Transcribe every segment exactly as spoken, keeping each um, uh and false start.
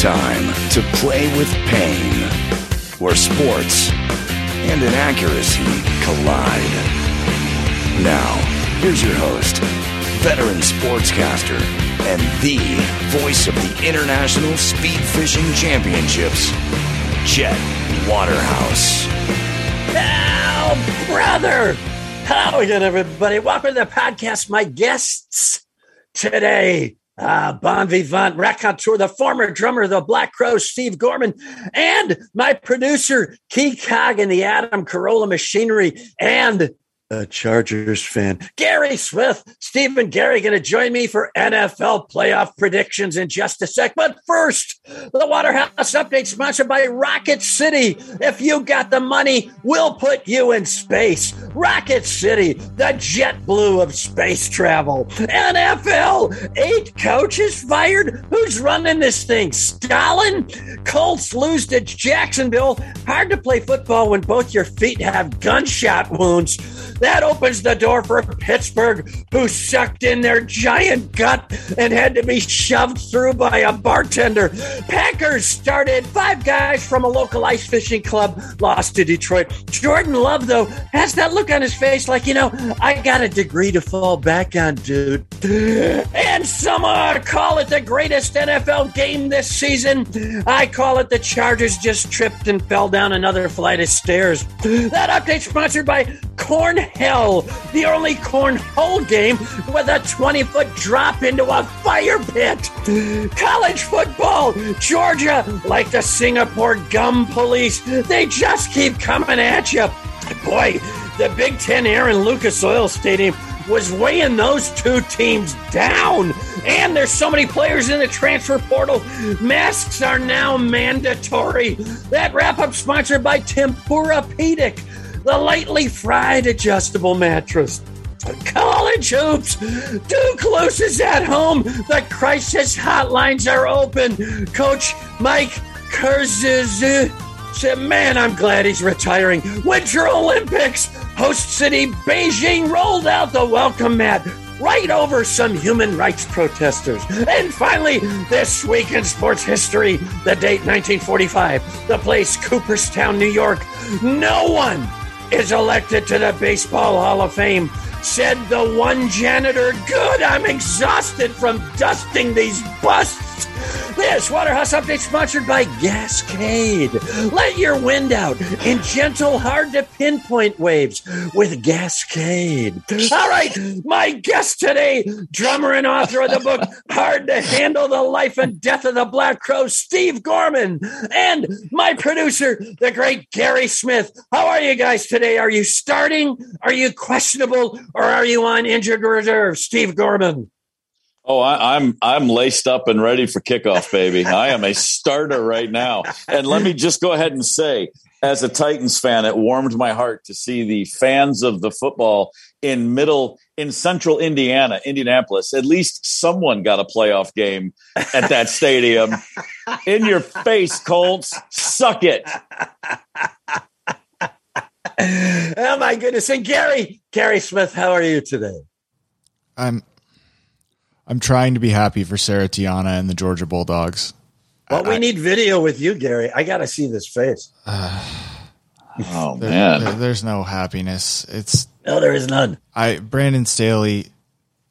Time to play with pain, where sports and inaccuracy collide. Now, here's your host, veteran sportscaster, and the voice of the International Speed Fishing Championships, Jet Waterhouse. Oh, brother! How again, everybody? Welcome to the podcast. My guests today, uh, bon vivant, raconteur, the former drummer of the Black Crowes, Steve Gorman, and my producer, key cog in the Adam Corolla machinery, and a Chargers fan, Gary Smith. Steve and Gary going to join me for N F L playoff predictions in just a sec. But first, the Waterhouse Update, sponsored by Rocket City. If you got the money, we'll put you in space. Rocket City, the JetBlue of space travel. N F L, eight coaches fired. Who's running this thing? Stalin? Colts lose to Jacksonville. Hard to play football when both your feet have gunshot wounds. That opens the door for Pittsburgh, who sucked in their giant gut and had to be shoved through by a bartender. Packers started. Five guys from a local ice fishing club lost to Detroit. Jordan Love, though, has that look on his face like, you know, I got a degree to fall back on, dude. And some uh, call it the greatest N F L game this season. I call it the Chargers just tripped and fell down another flight of stairs. That update's sponsored by Cornhead. Hell, the only cornhole game with a twenty-foot drop into a fire pit. College football, Georgia, like the Singapore gum police, they just keep coming at you. Boy, the Big Ten air in Lucas Oil Stadium was weighing those two teams down. And there's so many players in the transfer portal. Masks are now mandatory. That wrap-up sponsored by Tempur-Pedic, the lightly fried adjustable mattress. College hoops. Duke loses at home. The crisis hotlines are open. Coach Mike Kurziz said, man, I'm glad he's retiring. Winter Olympics. Host city Beijing rolled out the welcome mat right over some human rights protesters. And finally, this week in sports history, the date nineteen forty-five, the place Cooperstown, New York. No one is elected to the Baseball Hall of Fame, said the one janitor. Good, I'm exhausted from dusting these busts. This Waterhouse Update sponsored by Gascade. Let your wind out in gentle, hard-to-pinpoint waves with Gascade. All right, my guest today, drummer and author of the book, Hard to Handle: The Life and Death of the Black Crowes, Steve Gorman, and my producer, the great Gary Smith. How are you guys today? Are you starting? Are you questionable? Or are you on injured reserve, Steve Gorman? Oh, I, I'm I'm laced up and ready for kickoff, baby. I am a starter right now. And let me just go ahead and say, as a Titans fan, it warmed my heart to see the fans of the football in middle, in central Indiana, Indianapolis. At least someone got a playoff game at that stadium. In your face, Colts. Suck it. Oh, my goodness. And Gary, Gary Smith, how are you today? I'm I'm trying to be happy for Sarah Tiana and the Georgia Bulldogs. Well, I, we need video with you, Gary. I got to see this face. Uh, oh, there, man. There, there's no happiness. It's No, there is none. I Brandon Staley.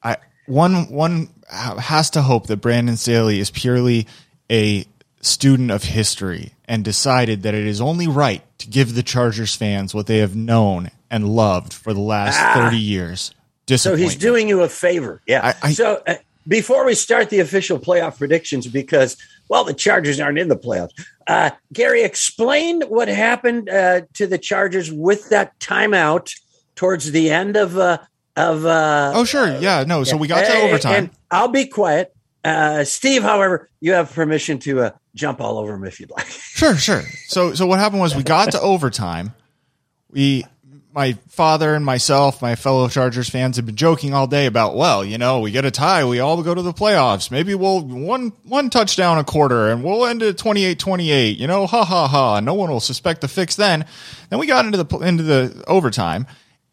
I one one has to hope that Brandon Staley is purely a student of history and decided that it is only right to give the Chargers fans what they have known and loved for the last ah. thirty years. So he's doing you a favor. Yeah. I, I, so uh, before we start the official playoff predictions, because, well, the Chargers aren't in the playoffs. Uh, Gary, explain what happened uh, to the Chargers with that timeout towards the end of uh, of uh oh sure yeah no so yeah. we got to overtime. And I'll be quiet. Uh, Steve, however, you have permission to uh, jump all over him if you'd like. Sure, sure. So, so what happened was we got to overtime. We, my father and myself, my fellow Chargers fans, have been joking all day about, well, you know, we get a tie, we all go to the playoffs. Maybe we'll one one touchdown a quarter, and we'll end at twenty-eight twenty-eight. You know, ha ha ha. No one will suspect the fix then. Then we got into the into the overtime,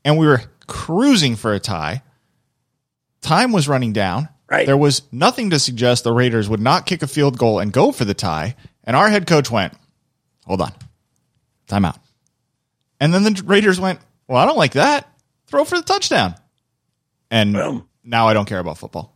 and we were cruising for a tie. Time was running down. Right. There was nothing to suggest the Raiders would not kick a field goal and go for the tie. And our head coach went, hold on, timeout. And then the Raiders went, well, I don't like that. Throw for the touchdown. And Boom. Now I don't care about football.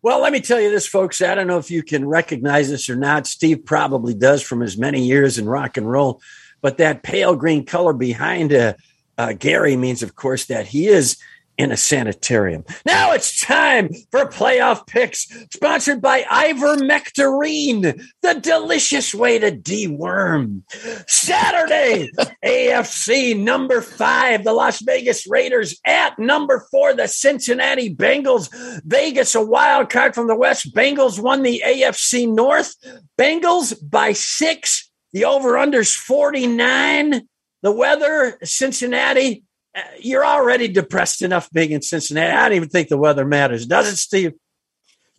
Well, let me tell you this, folks. I don't know if you can recognize this or not. Steve probably does from his many years in rock and roll. But that pale green color behind uh, uh, Gary means, of course, that he is in a sanitarium. Now it's time for playoff picks, sponsored by Ivermectarine, the delicious way to deworm. Saturday, A F C number five, the Las Vegas Raiders at number four, the Cincinnati Bengals. Vegas, a wild card from the West. Bengals won the A F C North. Bengals by six. The over-under's forty-nine. The weather, Cincinnati. You're already depressed enough being in Cincinnati. I don't even think the weather matters. Does it, Steve?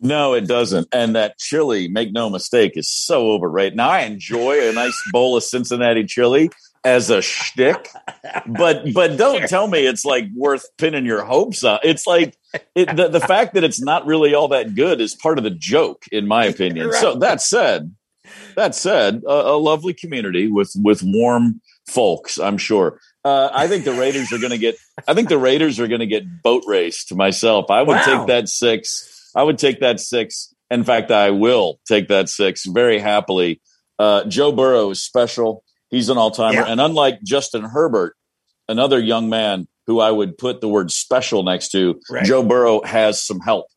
No, it doesn't. And that chili, make no mistake, is so overrated. Now, I enjoy a nice bowl of Cincinnati chili as a shtick, but but don't tell me it's like worth pinning your hopes on. It's like it, the, the fact that it's not really all that good is part of the joke, in my opinion. Right. So that said, that said, a, a lovely community with with warm folks, I'm sure. Uh, I think the Raiders are going to get. I think the Raiders are going to get boat raced. Myself, I would wow. take that six. I would take that six. In fact, I will take that six very happily. Uh, Joe Burrow is special. He's an all-timer, yeah. and unlike Justin Herbert, another young man who I would put the word "special" next to, right. Joe Burrow has some help,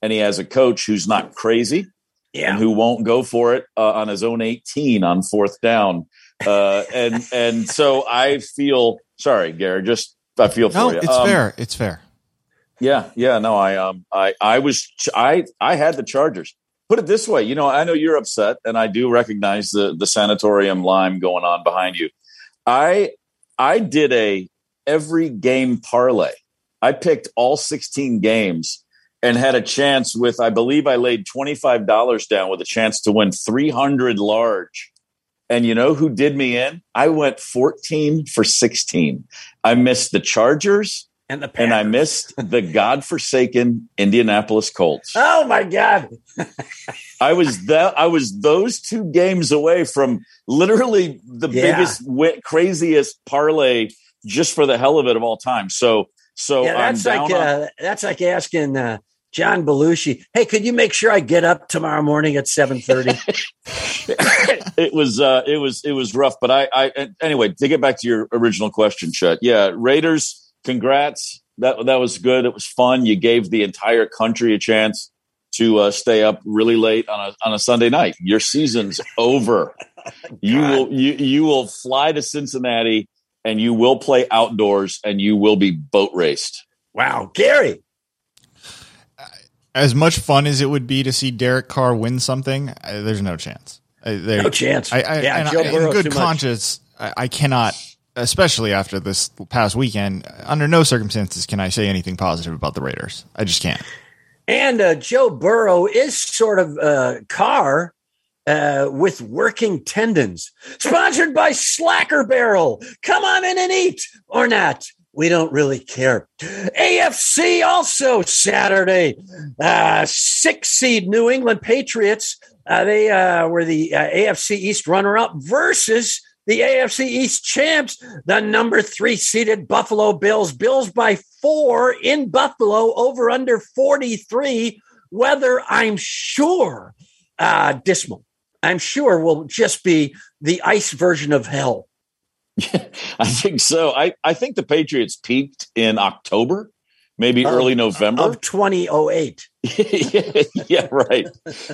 and he has a coach who's not crazy, yeah. and who won't go for it uh, on his own eighteen on fourth down. Uh, and and so I feel sorry, Gary. Just I feel for no, you. No, it's um, fair. It's fair. Yeah, yeah. No, I um, I I was I I had the Chargers. Put it this way, you know, I know you're upset, and I do recognize the the sanatorium lime going on behind you. I I did a every game parlay. I picked all sixteen games and had a chance with. I believe I laid twenty-five dollars down with a chance to win three hundred large. And you know who did me in? I went fourteen for sixteen. I missed the Chargers, and, the and I missed the godforsaken Indianapolis Colts. Oh, my God. I was that. I was those two games away from literally the yeah. biggest, w- craziest parlay just for the hell of it of all time. So so yeah, that's I'm like down uh, on- that's like asking uh, John Belushi, hey, could you make sure I get up tomorrow morning at seven thirty? It was uh, it was it was rough. But I, I anyway, to get back to your original question, Chet. Yeah. Raiders, congrats. That that was good. It was fun. You gave the entire country a chance to uh, stay up really late on a on a Sunday night. Your season's over. You will you you will fly to Cincinnati, and you will play outdoors, and you will be boat raced. Wow, Gary. As much fun as it would be to see Derek Carr win something, I, there's no chance. I, they, no chance. I, I, yeah, Joe I, Burrow in good conscience, I, I cannot, especially after this past weekend, under no circumstances can I say anything positive about the Raiders. I just can't. And uh, Joe Burrow is sort of uh, Carr uh, with working tendons. Sponsored by Slacker Barrel. Come on in and eat or not. We don't really care. A F C also Saturday. Uh, six seed New England Patriots. Uh, they uh, were the uh, A F C East runner-up versus the A F C East champs, the number three seeded Buffalo Bills. Bills by four in Buffalo, over under forty-three. Weather, I'm sure, uh, dismal. I'm sure will just be the ice version of hell. Yeah, I think so. I, I think the Patriots peaked in October, maybe um, early November of twenty oh eight. yeah, yeah, right.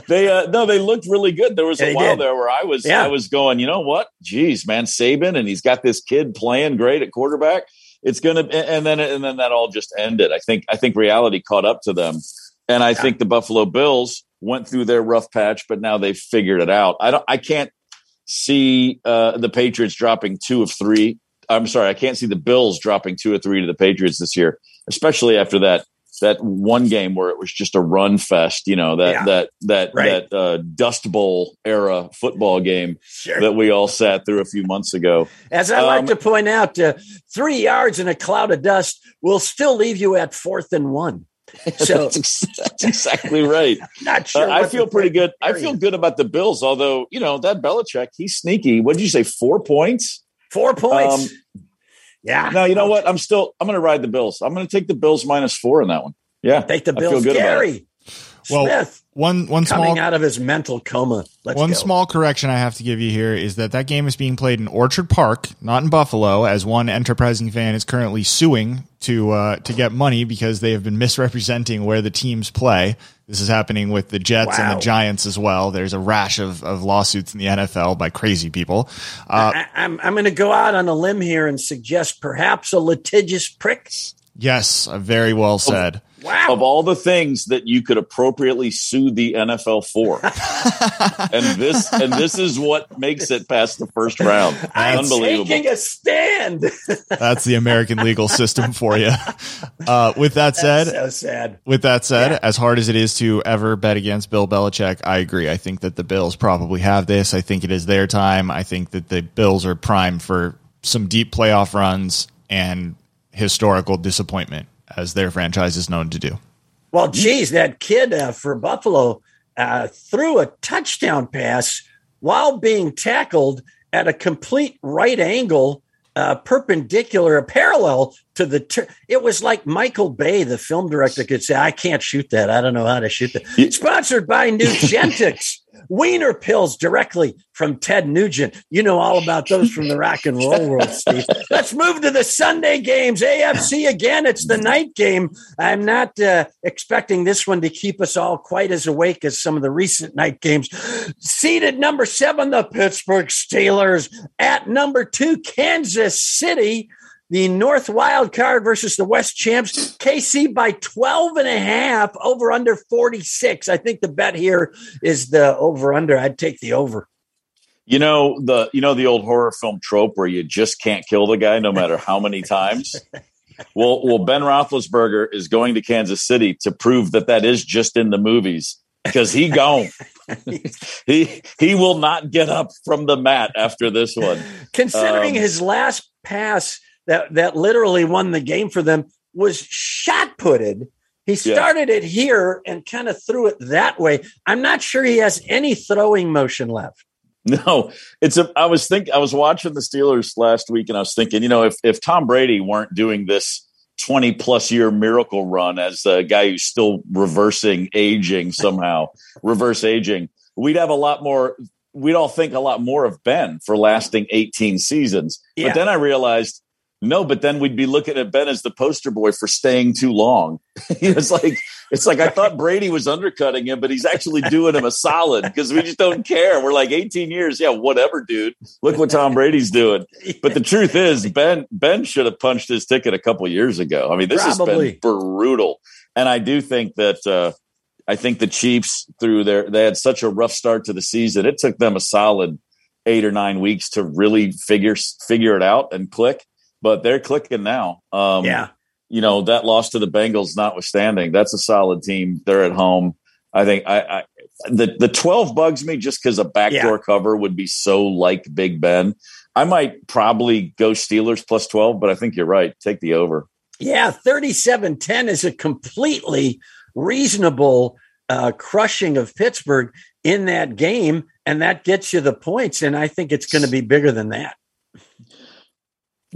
They uh, no, they looked really good. There was a they while did. there where I was yeah. I was going, you know what? Geez, man, Saban, and he's got this kid playing great at quarterback. it's going to, and then, and then that all just ended. I think, I think reality caught up to them. And I yeah. think the Buffalo Bills went through their rough patch, but now they've figured it out. I don't, I can't see uh, the Patriots dropping two of three. I'm sorry. I can't see the Bills dropping two or three to the Patriots this year, especially after that, that one game where it was just a run fest, you know, that, yeah. that, that, right. that uh, Dust Bowl era football game sure. that we all sat through a few months ago. As I um, like to point out, uh, three yards in a cloud of dust will still leave you at fourth and one. So that's, ex- that's exactly right. Not sure. Uh, I feel pretty good. I feel good about the Bills, although, you know, that Belichick, he's sneaky. What did you say? Four points? Four points. Um, yeah. No, you know what? I'm still, I'm going to ride the Bills. I'm going to take the Bills minus four in that one. Yeah. Take the Bills. Gary Smith, well, one, one coming small, out of his mental coma. Let's one go. Small correction I have to give you here is that that game is being played in Orchard Park, not in Buffalo, as one enterprising fan is currently suing to, uh, to get money because they have been misrepresenting where the teams play. This is happening with the Jets wow. and the Giants as well. There's a rash of, of lawsuits in the N F L by crazy people. Uh, I, I'm I'm going to go out on a limb here and suggest perhaps a litigious prick. Yes, very well said. Of, wow. Of all the things that you could appropriately sue the N F L for, and this and this is what makes it past the first round. I'm Unbelievable. Taking a stand. That's the American legal system for you. Uh, with that said, so sad. With that said, yeah. as hard as it is to ever bet against Bill Belichick, I agree. I think that the Bills probably have this. I think it is their time. I think that the Bills are primed for some deep playoff runs and historical disappointment, as their franchise is known to do. Well, geez, that kid uh, for Buffalo uh, threw a touchdown pass while being tackled at a complete right angle, uh, perpendicular, parallel to the ter- it was like Michael Bay, the film director, could say, I can't shoot that. I don't know how to shoot that. Sponsored by Nugentix. Wiener pills directly from Ted Nugent. You know all about those from the rock and roll world, Steve. Let's move to the Sunday games. A F C again. It's the night game. I'm not uh, expecting this one to keep us all quite as awake as some of the recent night games. Seeded number seven, the Pittsburgh Steelers. At number two, Kansas City. The North Wild Card versus the West Champs. K C by twelve and a half, over under forty-six. I think the bet here is the over under. I'd take the over. You know, the, you know, the old horror film trope where you just can't kill the guy no matter how many times. Well, well, Ben Roethlisberger is going to Kansas City to prove that that is just in the movies. Because he gone, he he will not get up from the mat after this one. Considering um, his last pass that that literally won the game for them was shot putted. He started yeah. it here and kind of threw it that way. I'm not sure he has any throwing motion left. No, it's a. I was think I was watching the Steelers last week, and I was thinking, you know, if if Tom Brady weren't doing this twenty plus year miracle run as a guy who's still reversing aging somehow, reverse aging, we'd have a lot more. We'd all think a lot more of Ben for lasting eighteen seasons. Yeah. But then I realized, no, but then we'd be looking at Ben as the poster boy for staying too long. It's like, it's like I thought Brady was undercutting him, but he's actually doing him a solid because we just don't care. We're like eighteen years. Yeah, whatever, dude. Look what Tom Brady's doing. But the truth is, Ben Ben should have punched his ticket a couple years ago. I mean, this Probably. has been brutal. And I do think that uh, I think the Chiefs, through their, they had such a rough start to the season. It took them a solid eight or nine weeks to really figure figure it out and click. But they're clicking now. Um, yeah. You know, that loss to the Bengals notwithstanding, that's a solid team. They're at home. I think I, I the, the twelve bugs me just because a backdoor yeah. cover would be so like Big Ben. I might probably go Steelers plus twelve, but I think you're right. Take the over. Yeah, thirty-seven ten is a completely reasonable uh, crushing of Pittsburgh in that game, and that gets you the points, and I think it's going to be bigger than that.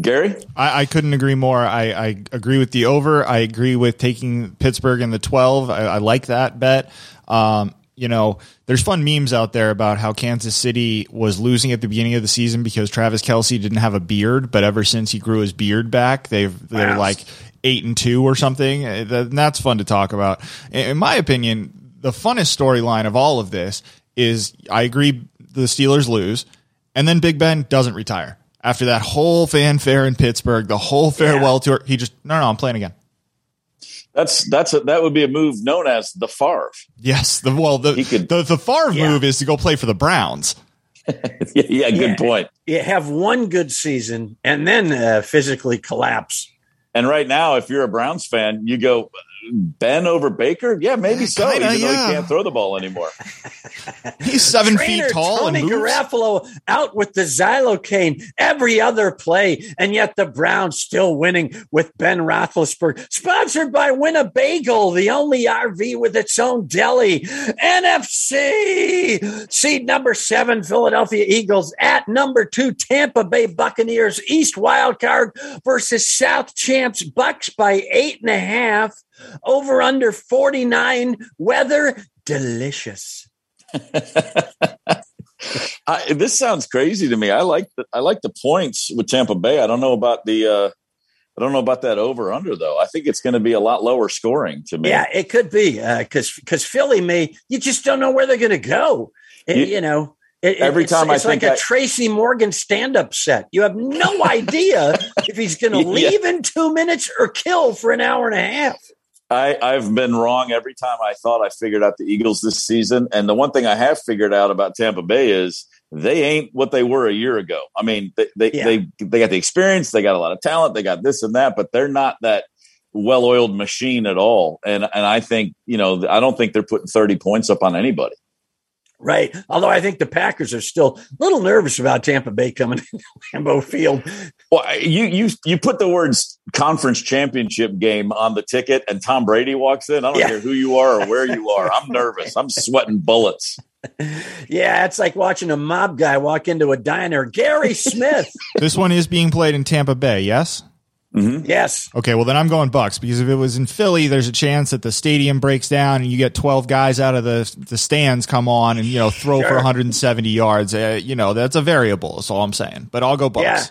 Gary? I, I couldn't agree more. I, I agree with the over. I agree with taking Pittsburgh in the twelve. I, I like that bet. Um, you know, there's fun memes out there about how Kansas City was losing at the beginning of the season because Travis Kelsey didn't have a beard, but ever since he grew his beard back, they've, they're wow. like eight and two or something. And that's fun to talk about. In my opinion, the funnest storyline of all of this is I agree the Steelers lose, and then Big Ben doesn't retire. after that whole fanfare in Pittsburgh, the whole farewell yeah. tour, he just, no, no, I'm playing again. That's that's a, that would be a move known as the Favre. Yes, the well, the he could, the, the Favre yeah. move is to go play for the Browns. yeah, yeah, good yeah, point. You have one good season and then uh, physically collapse. And right now, if you're a Browns fan, you go Ben over Baker. Yeah, maybe so. Kinda, even yeah. though he can't throw the ball anymore, he's seven Trainer feet tall. Tony and moves. Garoppolo out with the xylocaine every other play, and yet the Browns still winning with Ben Roethlisberger. Sponsored by Winnebago, the only R V with its own deli. N F C seed number seven, Philadelphia Eagles at number two, Tampa Bay Buccaneers. East wild card versus South champs Bucks by eight and a half. Over under forty-nine, weather delicious. I, this sounds crazy to me. I like the, I like the points with Tampa Bay. I don't know about the uh, I don't know about that over under though. I think it's going to be a lot lower scoring to me. Yeah, it could be because uh, because Philly may you just don't know where they're going to go. It, you, you know, it, every it's, time it's I like think a I, Tracy Morgan stand up set. You have no idea if he's going to yeah. leave in two minutes or kill for an hour and a half. I, I've been wrong every time I thought I figured out the Eagles this season. And the one thing I have figured out about Tampa Bay is they ain't what they were a year ago. I mean, they they yeah. they, they got the experience. They got a lot of talent. They got this and that, but they're not that well-oiled machine at all. And and I think, you know, I don't think they're putting thirty points up on anybody. Right. Although I think the Packers are still a little nervous about Tampa Bay coming into Lambeau Field. Well, you you you put the words conference championship game on the ticket and Tom Brady walks in. I don't yeah. care who you are or where you are. I'm nervous. I'm sweating bullets. Yeah, it's like watching a mob guy walk into a diner. Gary Smith. This one is being played in Tampa Bay, yes? Mm-hmm. Yes. Okay, well, then I'm going Bucks because if it was in Philly, there's a chance that the stadium breaks down and you get twelve guys out of the the stands come on and, you know, throw sure. for one hundred seventy yards. Uh, you know, that's a variable is all I'm saying. But I'll go Bucks. Yeah.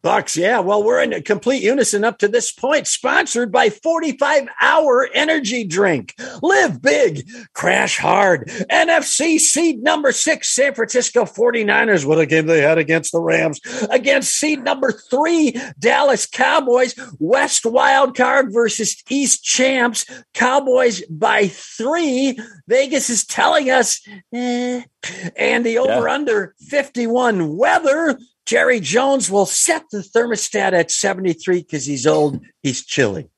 Bucks, yeah. Well, we're in complete unison up to this point. Sponsored by forty-five hour energy drink. Live big, crash hard. N F C seed number six, San Francisco forty-niners. What a game they had against the Rams. Against seed number three, Dallas Cowboys. West wild card versus East champs. Cowboys by three. Vegas is telling us, eh. And the over-under yeah. fifty-one weather. Jerry Jones will set the thermostat at seventy-three because he's old. He's chilly.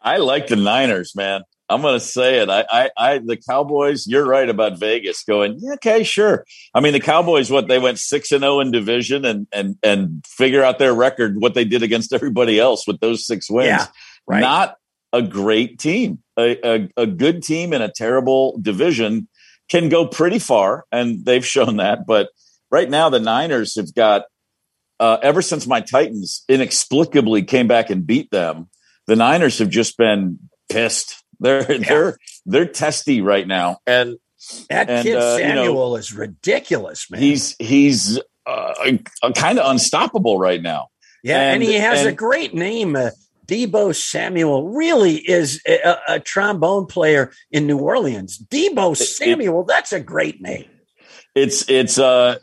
I like the Niners, man. I'm going to say it. I, I, I, the Cowboys, you're right about Vegas going, yeah, okay, sure. I mean, the Cowboys, what, they went six and oh in division and and and figure out their record, what they did against everybody else with those six wins. Yeah, right. Not a great team. A, a, a good team in a terrible division can go pretty far, and they've shown that, but right now, the Niners have got, uh, ever since my Titans inexplicably came back and beat them, the Niners have just been pissed. They're yeah. they're they're testy right now, and that and, kid uh, Samuel you know, is ridiculous, man. He's he's uh, kind of unstoppable right now. Yeah, and, and he has and, a great name. Uh, Debo Samuel really is a, a trombone player in New Orleans. Debo Samuel, it, that's a great name. It's it's uh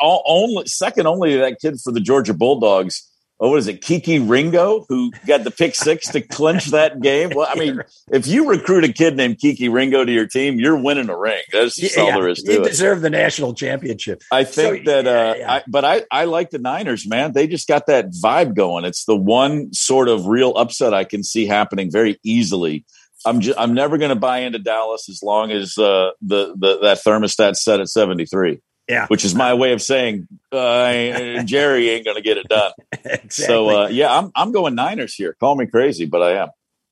only second only to that kid for the Georgia Bulldogs. Oh, what is it, Kiki Ringo, who got the pick six to clinch that game? Well, I mean, if you recruit a kid named Kiki Ringo to your team, you're winning a ring. That's just yeah, all there is to it. You deserve the national championship. I think so, that, uh, yeah, yeah. I, but I, I like the Niners, man. They just got that vibe going. It's the one sort of real upset I can see happening very easily. I'm just, I'm never going to buy into Dallas as long as uh, the the that thermostat's set at seventy-three. Yeah, which is my way of saying uh, Jerry ain't going to get it done. Exactly. So uh, yeah, I'm I'm going Niners here. Call me crazy, but I am.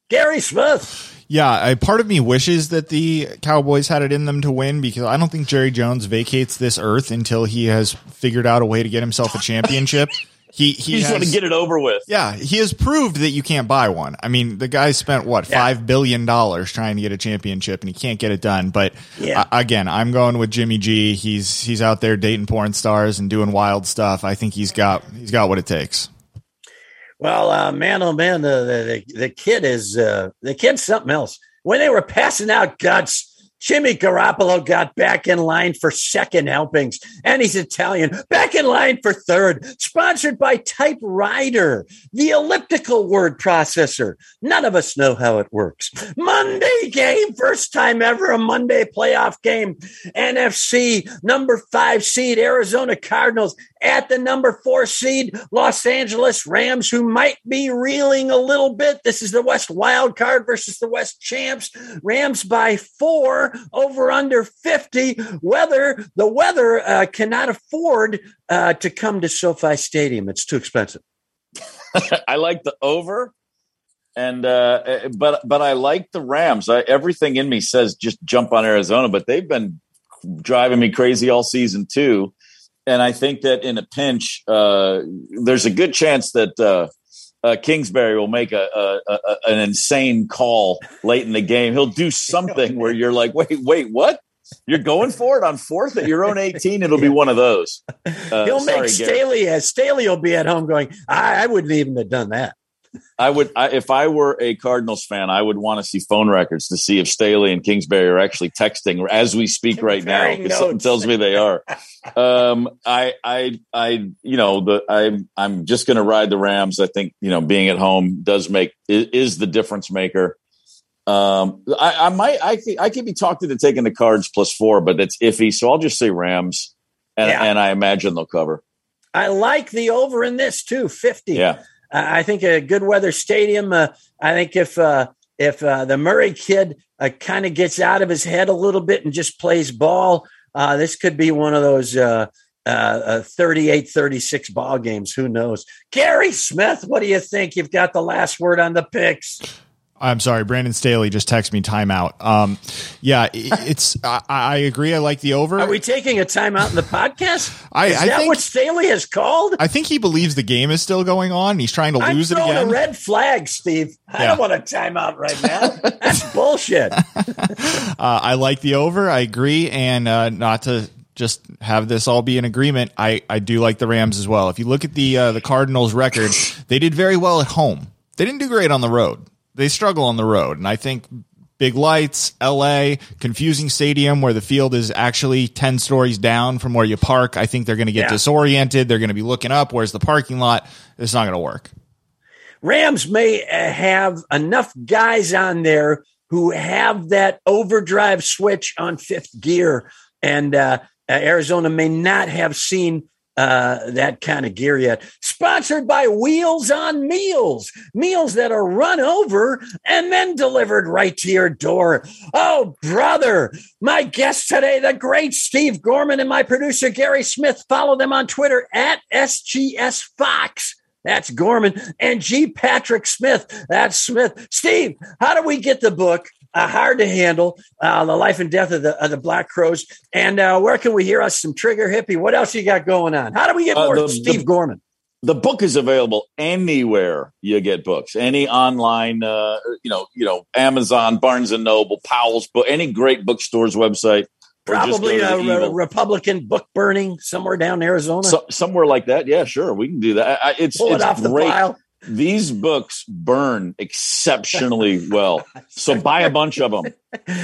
Gary Smith. Yeah, a part of me wishes that the Cowboys had it in them to win because I don't think Jerry Jones vacates this earth until he has figured out a way to get himself a championship. He he he's going to get it over with. Yeah, he has proved that you can't buy one. I mean, the guy spent what yeah. five billion dollars trying to get a championship, and he can't get it done. But yeah. uh, again, I'm going with Jimmy G. He's he's out there dating porn stars and doing wild stuff. I think he's got he's got what it takes. Well, uh, man, oh man, the the, the kid is uh, the kid's something else. When they were passing out guts Jimmy Garoppolo got back in line for second helpings, and he's Italian, back in line for third. Sponsored by Type Rider, the elliptical word processor. None of us know how it works. Monday game, first time ever, a Monday playoff game. N F C, number five seed, Arizona Cardinals at the number four seed, Los Angeles Rams, who might be reeling a little bit. This is the West wild card versus the West champs. Rams by four. Over under fifty. Whether the weather uh, cannot afford uh, to come to SoFi Stadium. It's too expensive. I like the over, and uh, but but I like the Rams. I, everything in me says just jump on Arizona, but they've been driving me crazy all season too. And I think that in a pinch, uh, there's a good chance that uh, uh, Kingsbury will make a, a, a an insane call late in the game. He'll do something where you're like, wait, wait, what? You're going for it on fourth at your own eighteen? It'll be one of those. Uh, He'll sorry, make Staley. As Staley will be at home going, I, I wouldn't even have done that. I would, I, if I were a Cardinals fan, I would want to see phone records to see if Staley and Kingsbury are actually texting as we speak right now. Because something tells me they are. Um, I, I, I, you know, the I'm, I'm just going to ride the Rams. I think you know, being at home does make is, is the difference maker. Um, I, I might, I, I could be talked into taking the Cards plus four, but it's iffy. So I'll just say Rams, and, yeah. and I imagine they'll cover. I like the over in this too, fifty. Yeah. I think a good weather stadium. Uh, I think if uh, if uh, the Murray kid uh, kind of gets out of his head a little bit and just plays ball, uh, this could be one of those uh, uh, uh, thirty-eight thirty-six ball games. Who knows? Gary Smith, what do you think? You've got the last word on the picks. I'm sorry, Brandon Staley just texted me timeout. Um, yeah, it's. I, I agree. I like the over. Are we taking a timeout in the podcast? I, is I that think, what Staley has called? I think he believes the game is still going on. He's trying to I'm lose it again. I'm throwing a red flag, Steve. I yeah. don't want a timeout right now. That's bullshit. uh, I like the over. I agree, and uh, not to just have this all be in agreement. I, I do like the Rams as well. If you look at the uh, the Cardinals' record, they did very well at home. They didn't do great on the road. They struggle on the road, and I think big lights, L A, confusing stadium where the field is actually ten stories down from where you park. I think they're going to get yeah. disoriented. They're going to be looking up. Where's the parking lot? It's not going to work. Rams may have enough guys on there who have that overdrive switch on fifth gear, and uh, Arizona may not have seen Uh, that kind of gear yet. Sponsored by Wheels on Meals, meals that are run over and then delivered right to your door. Oh, brother, my guest today, the great Steve Gorman, and my producer, Gary Smith. Follow them on Twitter at S G S Fox. That's Gorman. And G. Patrick Smith. That's Smith. Steve, how do we get the book? Uh, hard to handle, uh, the life and death of the, of the Black Crowes. And uh, where can we hear us some Trigger Hippy? What else you got going on? How do we get more uh, the, Steve the, Gorman? The book is available anywhere you get books, any online, uh, you know, you know, Amazon, Barnes and Noble, Powell's book, any great bookstore's website. Probably a re- Republican book burning somewhere down in Arizona. So, somewhere like that. Yeah, sure. We can do that. I, it's Pull it it's off the pile. These books burn exceptionally well, so buy a bunch of them.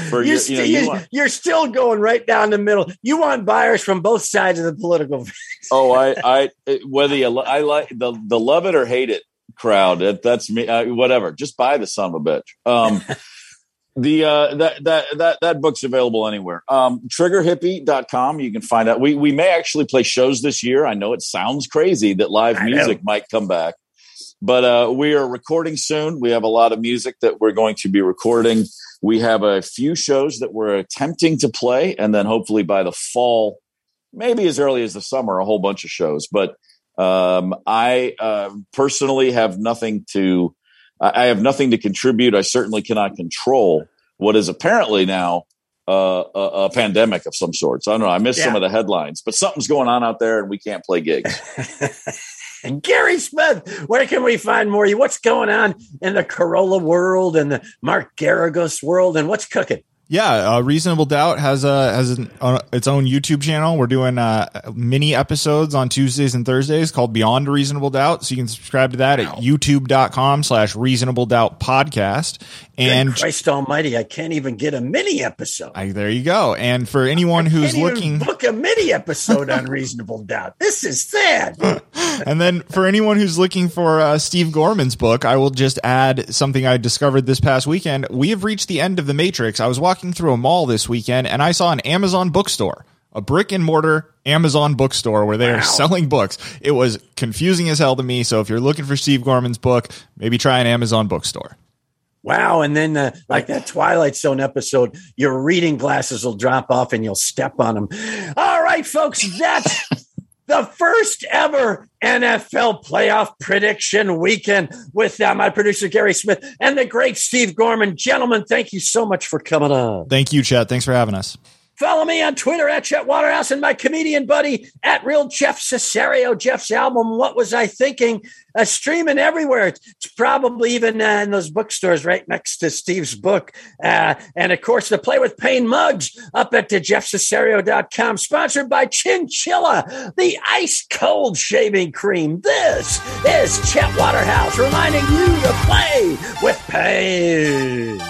For you're, your, st- you know, you you're, want- you're still going right down the middle. You want buyers from both sides of the political. oh, I, I, whether you, lo- I like the the love it or hate it crowd. That, that's me. Uh, whatever, just buy the son of a bitch. Um, the uh, that that that that book's available anywhere. Um, trigger hippie dot com. You can find out. We we may actually play shows this year. I know it sounds crazy that live music might come back. But uh, we are recording soon. We have a lot of music that we're going to be recording. We have a few shows that we're attempting to play. And then hopefully by the fall, maybe as early as the summer, a whole bunch of shows. But um, I uh, personally have nothing to I have nothing to contribute. I certainly cannot control what is apparently now uh, a, a pandemic of some sort. So I don't know. I missed yeah. some of the headlines, but something's going on out there and we can't play gigs. And Gary Smith, where can we find more? What's going on in the Corolla world and the Mark Garagos world, and what's cooking? Yeah, uh, Reasonable Doubt has a has an, uh, its own YouTube channel. We're doing uh, mini episodes on Tuesdays and Thursdays called Beyond Reasonable Doubt. So you can subscribe to that wow. at youtube.com slash Reasonable Doubt Podcast. And Good Christ Almighty, I can't even get a mini episode. I, there you go. And for anyone who's I can't looking, even book a mini episode on Reasonable Doubt. This is sad. And then for anyone who's looking for uh, Steve Gorman's book, I will just add something I discovered this past weekend. We have reached the end of the Matrix. I was walking through a mall this weekend and I saw an Amazon bookstore, a brick and mortar Amazon bookstore where they are wow. selling books. It was confusing as hell to me. So if you're looking for Steve Gorman's book, maybe try an Amazon bookstore. Wow. And then uh, like that Twilight Zone episode, your reading glasses will drop off and you'll step on them. All right, folks, that's the first ever N F L playoff prediction weekend with uh, my producer, Gary Smith, and the great Steve Gorman. Gentlemen, thank you so much for coming on. Thank you, Chet. Thanks for having us. Follow me on Twitter at Jet Waterhouse and my comedian buddy at Real Jeff Cesario. Jeff's album, What Was I Thinking? Uh, streaming everywhere. It's probably even uh, in those bookstores right next to Steve's book. Uh, and, of course, the Play With Pain mugs up at jeff cesario dot com. Sponsored by Chinchilla, the ice-cold shaving cream. This is Chet Waterhouse reminding you to play with pain.